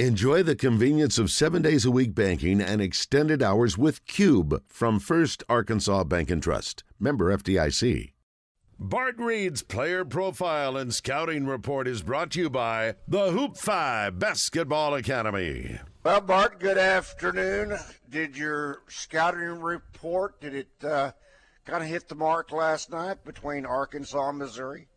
Enjoy the convenience of 7 days a week banking and extended hours with Cube from First Arkansas Bank and Trust. Member FDIC. Bart Reed's player profile and scouting report is brought to you by the Hoop 5 Basketball Academy. Well, Bart, good afternoon. Did your scouting report, did it kind of hit the mark last night between Arkansas and Missouri?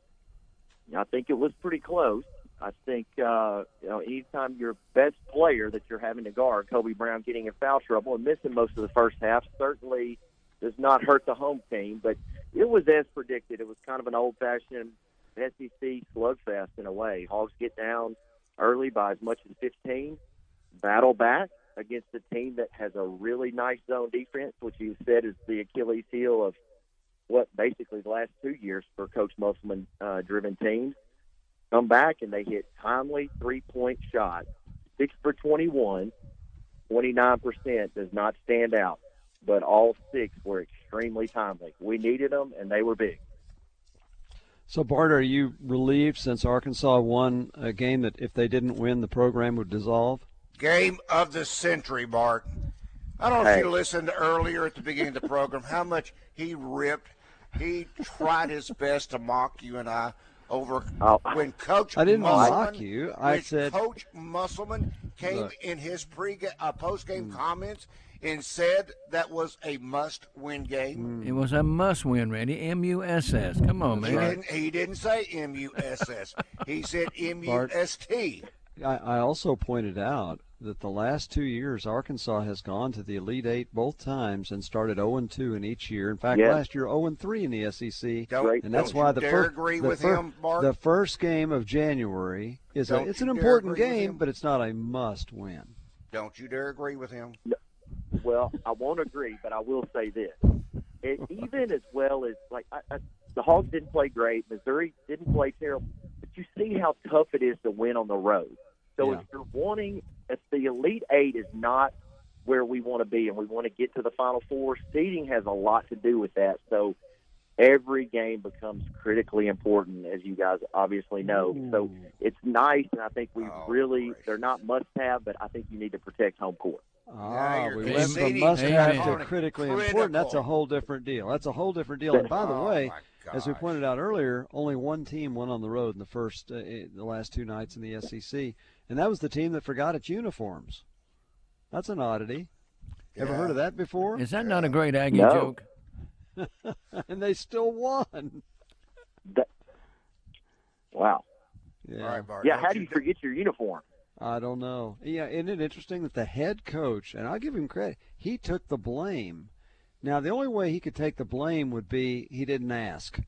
I think it was pretty close. I think, anytime your best player that you're having to guard, Kobe Brown, getting in foul trouble and missing most of the first half, certainly does not hurt the home team, but it was as predicted. It was kind of an old-fashioned SEC slugfest in a way. Hogs get down early by as much as 15, battle back against a team that has a really nice zone defense, which you said is the Achilles heel of what basically the last 2 years for Coach Musselman-driven teams. Come back, and they hit timely three-point shots. 6 for 21, 29% does not stand out, but all six were extremely timely. We needed them, and they were big. So, Bart, are you relieved since Arkansas won a game that if they didn't win, the program would dissolve? Game of the century, Bart. I don't know if you listened earlier at the beginning of the program how much he ripped. He tried his best to mock you and I over when Coach Coach Musselman came in his post-game comments and said that was a must-win game. It was a must-win, Randy. M-U-S-S. Come on, man. He didn't say M-U-S-S. He said M-U-S-T. I also pointed out that the last 2 years, Arkansas has gone to the Elite Eight both times and started 0-2 in each year. In fact, last year, 0-3 in the SEC. The first game of January is it's an important game, but it's not a must-win. Don't you dare agree with him. No. Well, I won't agree, but I will say this. Even as well as, the Hogs didn't play great. Missouri didn't play terrible. But you see how tough it is to win on the road. So if you're wanting, if the Elite Eight is not where we want to be and we want to get to the Final Four, seeding has a lot to do with that. So every game becomes critically important, as you guys obviously know. So it's nice, and I think we they're not must-have, but I think you need to protect home court. We went from must-have to critically important. That's a whole different deal. And by the way, as we pointed out earlier, only one team went on the road in the last two nights in the SEC, and that was the team that forgot its uniforms. That's an oddity. Yeah. Ever heard of that before? Is that not a great Aggie joke? And they still won. Wow. Yeah. All right, Bart, how do you forget your uniform? I don't know. Yeah, isn't it interesting that the head coach, and I'll give him credit, he took the blame. Now, the only way he could take the blame would be he didn't ask,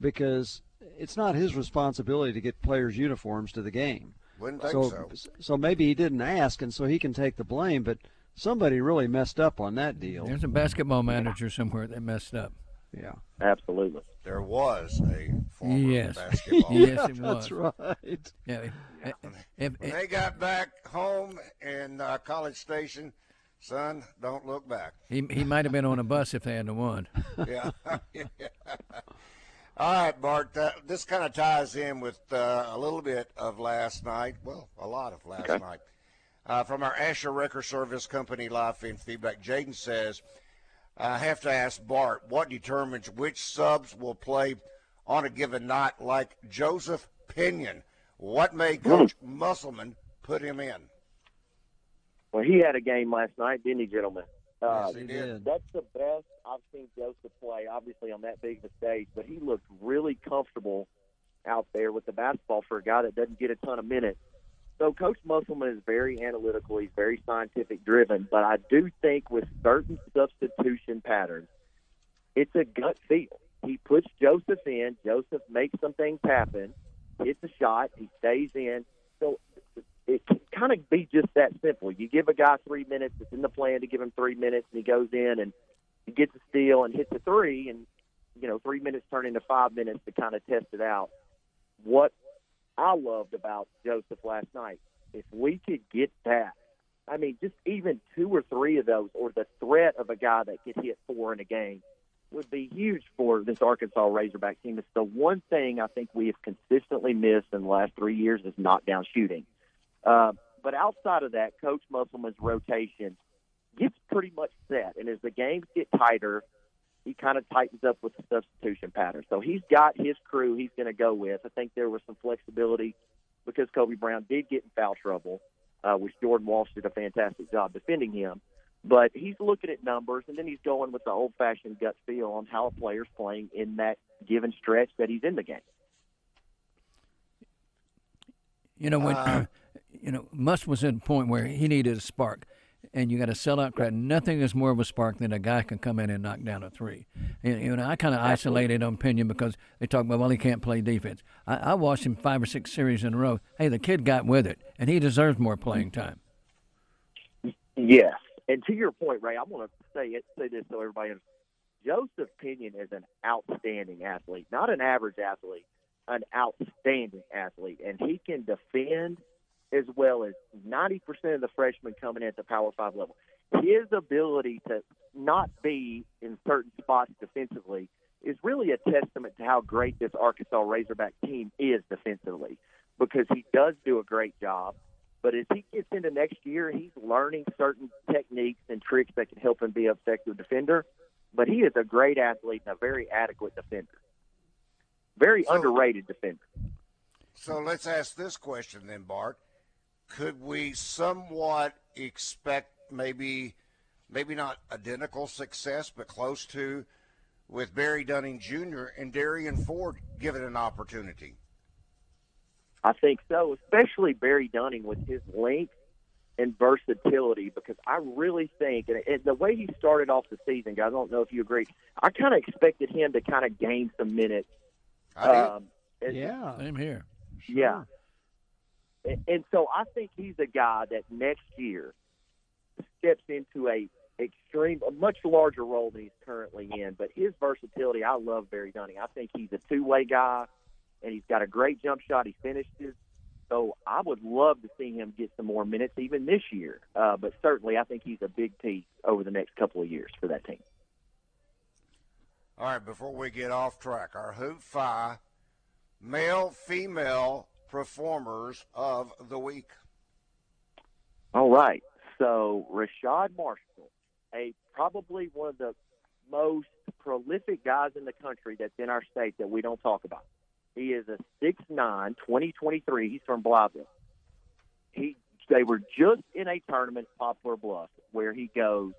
because it's not his responsibility to get players' uniforms to the game. Wouldn't think so. So maybe he didn't ask, and so he can take the blame, but somebody really messed up on that deal. There's a basketball manager somewhere that messed up. Yeah. Absolutely. There was a former basketball player. Yes, it was. That's right. Yeah. When they got back home in College Station, son, don't look back. He might have been on a bus if they hadn't won. Yeah. All right, Bart, this kind of ties in with a little bit of last night. Well, a lot of last night. From our Asher Record Service Company live feedback, Jaden says, I have to ask Bart, what determines which subs will play on a given night, like Joseph Pinion? What made Coach Musselman put him in? Well, he had a game last night, didn't he, gentlemen? Yes, he did. That's the best I've seen Joseph play, obviously, on that big of a stage, but he looked really comfortable out there with the basketball for a guy that doesn't get a ton of minutes. So Coach Musselman is very analytical. He's very scientific-driven. But I do think with certain substitution patterns, it's a gut feel. He puts Joseph in. Joseph makes some things happen, hits a shot. He stays in. So it can kind of be just that simple. You give a guy 3 minutes. It's in the plan to give him 3 minutes, and he goes in and he gets a steal and hits a three. And, 3 minutes turn into 5 minutes to kind of test it out. What I loved about Joseph last night, if we could get that, I mean, just even two or three of those, or the threat of a guy that could hit four in a game would be huge for this Arkansas Razorback team. It's the one thing I think we have consistently missed in the last 3 years is knockdown shooting. But outside of that, Coach Musselman's rotation gets pretty much set. And as the games get tighter, he kind of tightens up with the substitution pattern. So he's got his crew he's going to go with. I think there was some flexibility because Kobe Brown did get in foul trouble, which Jordan Walsh did a fantastic job defending him. But he's looking at numbers, and then he's going with the old-fashioned gut feel on how a player's playing in that given stretch that he's in the game. You know, when Muss was at a point where he needed a spark, and you got a sellout crowd. Nothing is more of a spark than a guy can come in and knock down a three. You know, I kind of isolated on Pinion because they talk about, well, he can't play defense. I watched him 5 or 6 series in a row. Hey, the kid got with it, and he deserves more playing time. Yes. And to your point, Ray, I want to say this so everybody understands. Joseph Pinion is an outstanding athlete, not an average athlete, an outstanding athlete. And he can defend as well as 90% of the freshmen coming in at the Power 5 level. His ability to not be in certain spots defensively is really a testament to how great this Arkansas Razorback team is defensively, because he does do a great job. But as he gets into next year, he's learning certain techniques and tricks that can help him be an effective defender. But he is a great athlete and a very adequate defender. Very underrated defender. So let's ask this question then, Bart. Could we somewhat expect maybe not identical success, but close to, with Barry Dunning Jr. and Darian Ford given an opportunity? I think so, especially Barry Dunning with his length and versatility, because I really think, and the way he started off the season, guys, I don't know if you agree, I kind of expected him to kind of gain some minutes. Same here. Sure. Yeah. And so I think he's a guy that next year steps into a much larger role than he's currently in. But his versatility, I love Barry Dunning. I think he's a two-way guy. And he's got a great jump shot. He finishes. So I would love to see him get some more minutes even this year. But certainly I think he's a big piece over the next couple of years for that team. All right, before we get off track, our Hoop 5 male, female performers of the week. All right. So Rashad Marshall, probably one of the most prolific guys in the country that's in our state that we don't talk about. He is a 6'9", 2023. He's from Blytheville. They were just in a tournament, Poplar Bluff, where he goes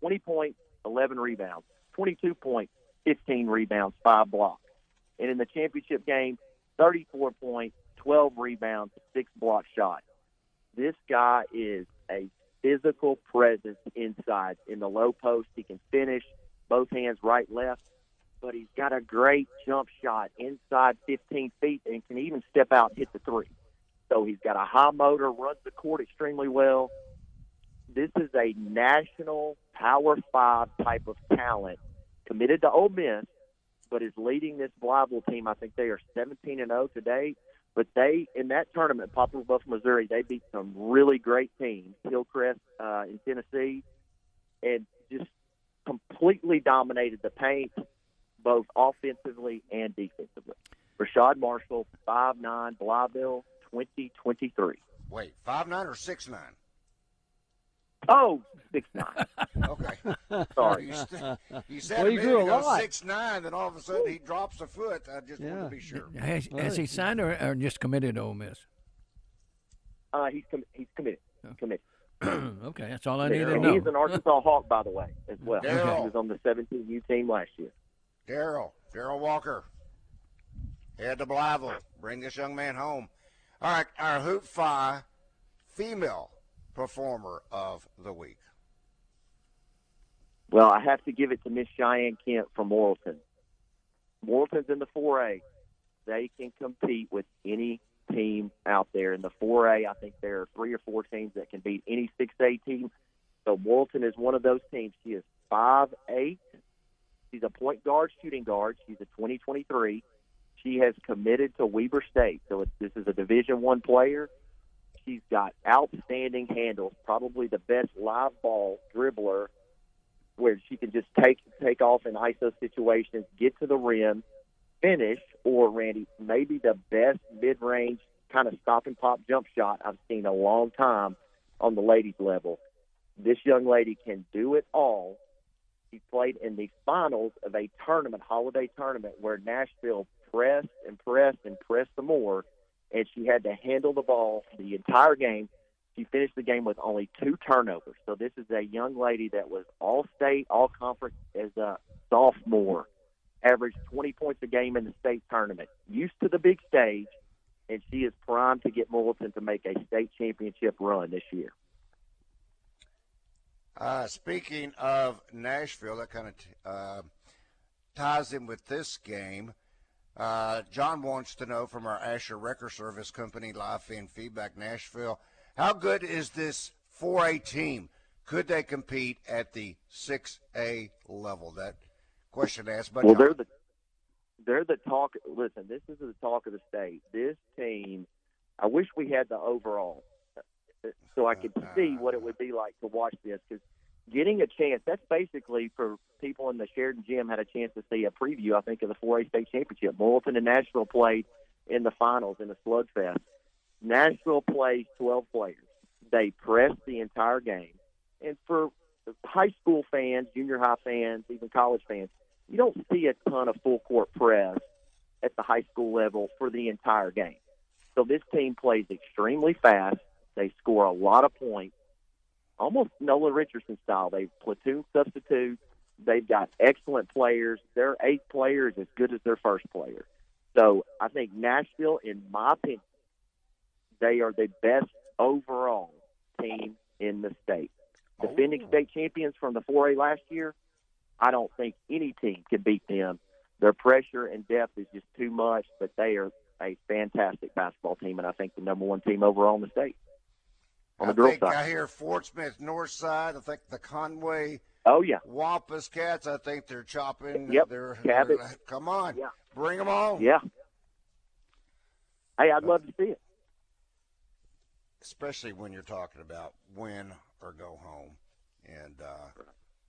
20 points, 11 rebounds, 22 points, 15 rebounds, 5 blocks. And in the championship game, 34 points, 12 rebounds, 6 block shots. This guy is a physical presence inside. In the low post, he can finish both hands right, left. But he's got a great jump shot inside 15 feet and can even step out and hit the three. So he's got a high motor, runs the court extremely well. This is a national Power 5 type of talent, committed to Ole Miss, but is leading this Blytheville team. I think they are 17-0 today. But they, in that tournament, Poplar Bluff, Missouri, they beat some really great teams, Hillcrest in Tennessee, and just completely dominated the paint, both offensively and defensively. Rashad Marshall, 5'9", Blytheville, 2023. Wait, 5'9" or 6'9"? Oh, 6'9". Okay. Sorry. You said well, he goes 6'9", then all of a sudden he drops a foot. I just want to be sure. Has he signed or just committed to Ole Miss? He's committed. Oh. Committed. Okay, that's all I need to know. He's an Arkansas Hawk, by the way, as well. Daryl. He was on the 17U team last year. Daryl Walker, head to Blytheville. Bring this young man home. All right, our Hoop 5 female performer of the week. Well, I have to give it to Miss Cheyenne Kent from Wolton. Wolton's in the 4A. They can compete with any team out there. In the 4A, I think there are 3 or 4 teams that can beat any 6A team. So Wolton is one of those teams. She is 5'8". She's a point guard, shooting guard. She's a 2023. She has committed to Weber State, so this is a Division I player. She's got outstanding handles, probably the best live ball dribbler, where she can just take off in ISO situations, get to the rim, finish, or, Randy, maybe the best mid-range kind of stop-and-pop jump shot I've seen in a long time on the ladies' level. This young lady can do it all. She played in the finals of a tournament, holiday tournament, where Nashville pressed and pressed and pressed some more, and she had to handle the ball the entire game. She finished the game with only 2 turnovers. So this is a young lady that was all-state, all-conference as a sophomore, averaged 20 points a game in the state tournament, used to the big stage, and she is primed to get Wolton to make a state championship run this year. Speaking of Nashville, that kind of ties in with this game. John wants to know from our Asher Record Service Company live fan feedback, Nashville, how good is this 4A team? Could they compete at the 6A level? That question asked by John. Well, they're the talk. Listen, this is the talk of the state. This team, I wish we had the overall, so I could see what it would be like to watch this. Because getting a chance, that's basically for people in the Sheridan gym had a chance to see a preview, I think, of the 4A state championship. Wolton and Nashville played in the finals in a slugfest. Nashville plays 12 players. They press the entire game. And for high school fans, junior high fans, even college fans, you don't see a ton of full-court press at the high school level for the entire game. So this team plays extremely fast. They score a lot of points, almost Nolan Richardson style. They platoon substitute. They've got excellent players. Their 8th player is as good as their first player. So I think Nashville, in my opinion, they are the best overall team in the state. Defending state champions from the 4A last year, I don't think any team can beat them. Their pressure and depth is just too much, but they are a fantastic basketball team, and I think the #1 team overall in the state. On the girls' side, I hear Fort Smith Northside. I think the Conway. Oh yeah, Wampus Cats. I think they're chopping. Yep. They're like, come on, yeah. Bring them on. Yeah. Hey, I'd love to see it. Especially when you're talking about win or go home, and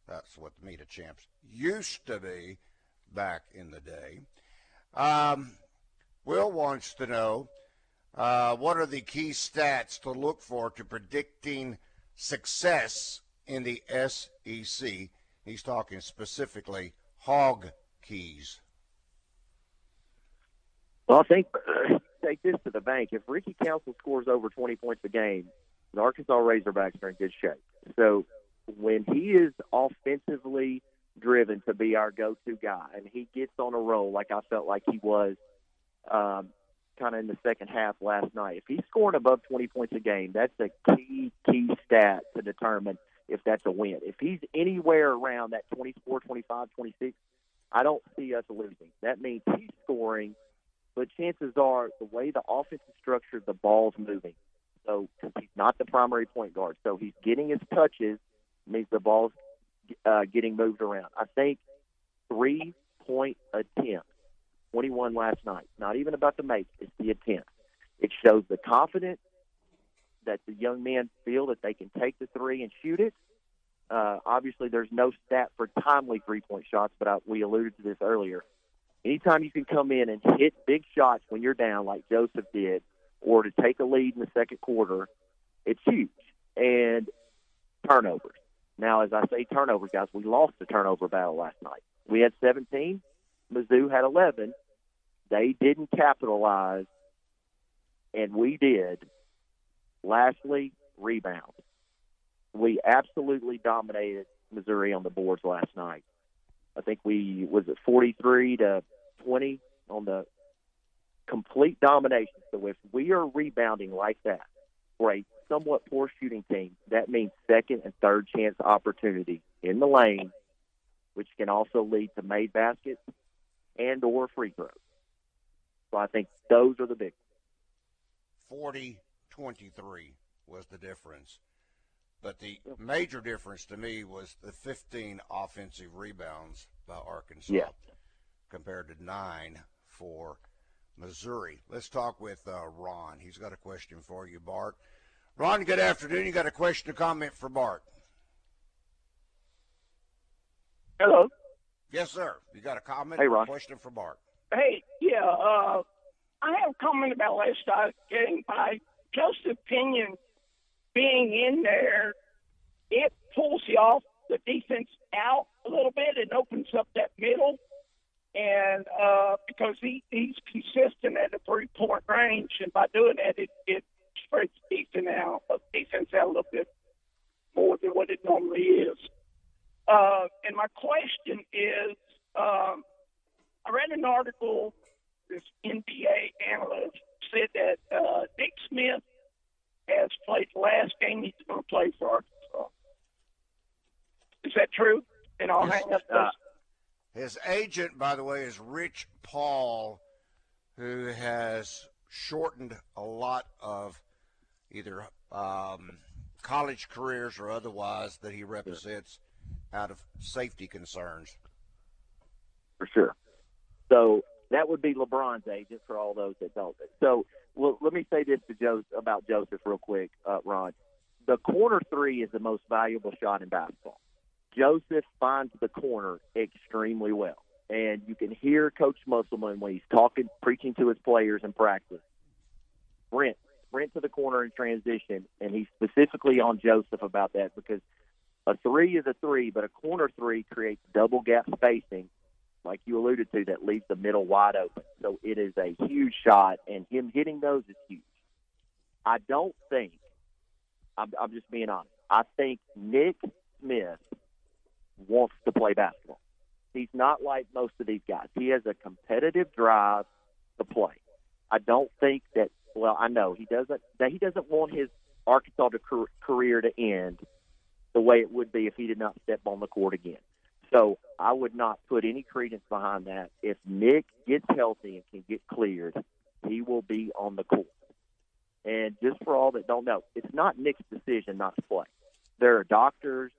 that's what the meet of champs used to be back in the day. Will wants to know, what are the key stats to look for to predicting success in the SEC? He's talking specifically hog keys. Well, I think take this to the bank. If Ricky Council scores over 20 points a game, the Arkansas Razorbacks are in good shape. So when he is offensively driven to be our go-to guy and he gets on a roll like I felt like he was kind of in the second half last night, if he's scoring above 20 points a game, that's a key stat to determine if that's a win. If he's anywhere around that 24, 25, 26, I don't see us losing. That means he's scoring, but chances are the way the offense is structured, the ball's moving. So he's not the primary point guard. So he's getting his touches, means the ball's getting moved around. I think 3-point attempts, 21 last night, not even about the make, it's the attempt. It shows the confidence that the young men feel that they can take the 3 and shoot it. Obviously, there's no stat for timely 3-point shots, but we alluded to this earlier. Anytime you can come in and hit big shots when you're down like Joseph did, or to take a lead in the second quarter, it's huge. And turnovers. Now, as I say turnovers, guys, we lost the turnover battle last night. We had 17. Mizzou had 11. They didn't capitalize, and we did. Lastly, rebounds. We absolutely dominated Missouri on the boards last night. I think we was at 43-20 on the complete domination. So if we are rebounding like that for a somewhat poor shooting team, that means second and third chance opportunity in the lane, which can also lead to made baskets and or free throws. So I think those are the big ones. 40-23 was the difference. But the major difference to me was the 15 offensive rebounds by Arkansas compared to 9 for Missouri. Let's talk with Ron. He's got a question for you, Bart. Ron, good afternoon. You got a question or comment for Bart? Hello. Yes, sir. You got a comment or question for Bart? Hey, yeah. I have a comment about last game by Joseph Pinion being in there. It pulls you off the defense out a little bit. It opens up that middle, and because he's consistent at the three-point range, and by doing that, it spreads defense out a little bit more than what it normally is. And my question is, I read an article. This NBA analyst said that Nick Smith has played the last game he's going to play for Arkansas. Is that true? And I'll hang up those. His agent, by the way, is Rich Paul, who has shortened a lot of either college careers or otherwise that he represents out of safety concerns. For sure. So that would be LeBron's agent for all those that don't. So, well, let me say this to about Joseph real quick, Ron. The corner three is the most valuable shot in basketball. Joseph finds the corner extremely well. And you can hear Coach Musselman when he's talking, preaching to his players in practice. Sprint to the corner in transition. And he's specifically on Joseph about that because a three is a three, but a corner three creates double gap spacing, like you alluded to, that leaves the middle wide open. So it is a huge shot, and him hitting those is huge. I don't think – I'm just being honest. I think Nick Smith wants to play basketball. He's not like most of these guys. He has a competitive drive to play. I don't think that – well, I know he doesn't want his Arkansas career to end the way it would be if he did not step on the court again. So I would not put any credence behind that. If Nick gets healthy and can get cleared, he will be on the court. And just for all that don't know, it's not Nick's decision not to play. There are doctors.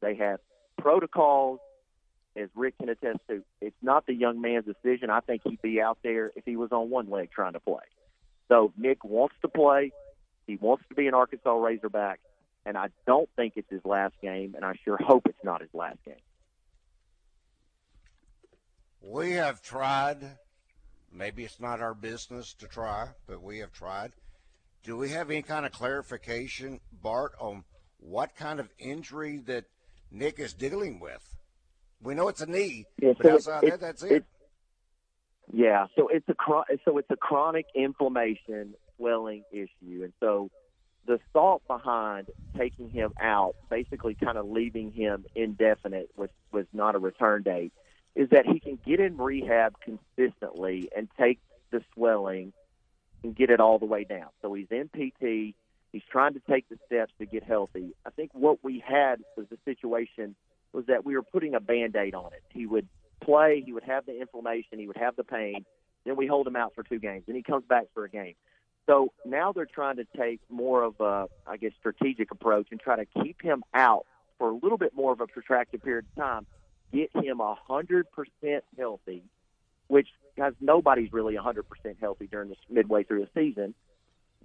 They have protocols, as Rick can attest to. It's not the young man's decision. I think he'd be out there if he was on one leg trying to play. So Nick wants to play. He wants to be an Arkansas Razorback. And I don't think it's his last game, and I sure hope it's not his last game. We have tried, maybe it's not our business to try, but we have tried. Do we have any kind of clarification, Bart, on what kind of injury that Nick is dealing with? We know it's a knee, but outside that, that's it. Yeah, so it's a chronic inflammation swelling issue. And so the thought behind taking him out, basically kind of leaving him indefinite, which was not a return date, is that he can get in rehab consistently and take the swelling and get it all the way down. So he's in PT. He's trying to take the steps to get healthy. I think what we had was the situation was that we were putting a Band-Aid on it. He would play. He would have the inflammation. He would have the pain. Then we hold him out for two games. Then he comes back for a game. So now they're trying to take more of a, I guess, strategic approach and try to keep him out for a little bit more of a protracted period of time, get him 100% healthy, which, guys, nobody's really 100% healthy during this midway through the season.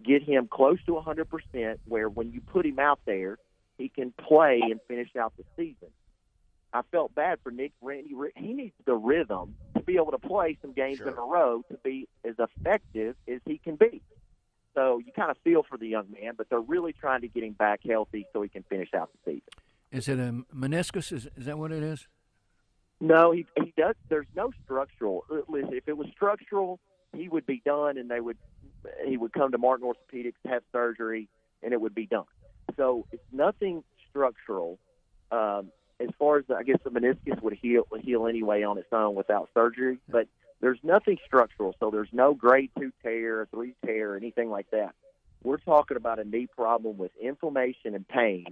Get him close to 100% where when you put him out there, he can play and finish out the season. I felt bad for Nick Randy. He needs the rhythm to be able to play some games in a row to be as effective as he can be. So you kind of feel for the young man, but they're really trying to get him back healthy so he can finish out the season. Is it a meniscus? Is that what it is? No, he does. There's no structural. Listen, if it was structural, he would be done, and he would come to Martin Orthopedics, have surgery, and it would be done. So it's nothing structural. As far as I guess the meniscus would heal anyway on its own without surgery, but there's nothing structural. So there's no grade 2 tear, 3 tear, anything like that. We're talking about a knee problem with inflammation and pain,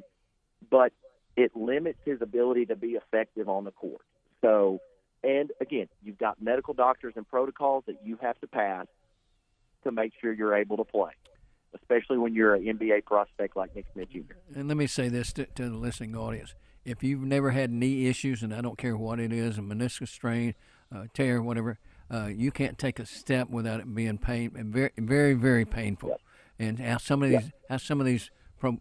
but it limits his ability to be effective on the court. So, and again, you've got medical doctors and protocols that you have to pass to make sure you're able to play, especially when you're an NBA prospect like Nick Smith Jr. And let me say this to the listening audience. If you've never had knee issues, and I don't care what it is, a meniscus strain, tear, whatever, you can't take a step without it being very, very, very painful. Yep. And how some of these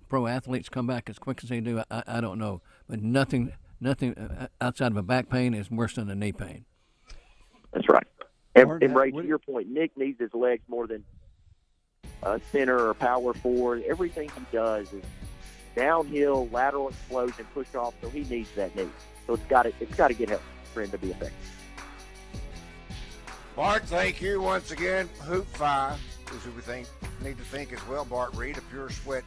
pro athletes come back as quick as they do, I don't know. But nothing outside of a back pain is worse than a knee pain. That's right. And Ray, to your point, Nick needs his legs more than center or power forward. Everything he does is downhill, lateral explosion, push off. So he needs that knee. So it's got to get help for him to be effective. Bart, thank you once again. Hoop 5 is who we need to think as well. Bart Reed of Pure Sweat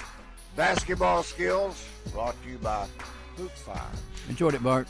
Basketball Skills, brought to you by Hoop 5. Enjoyed it, Bart.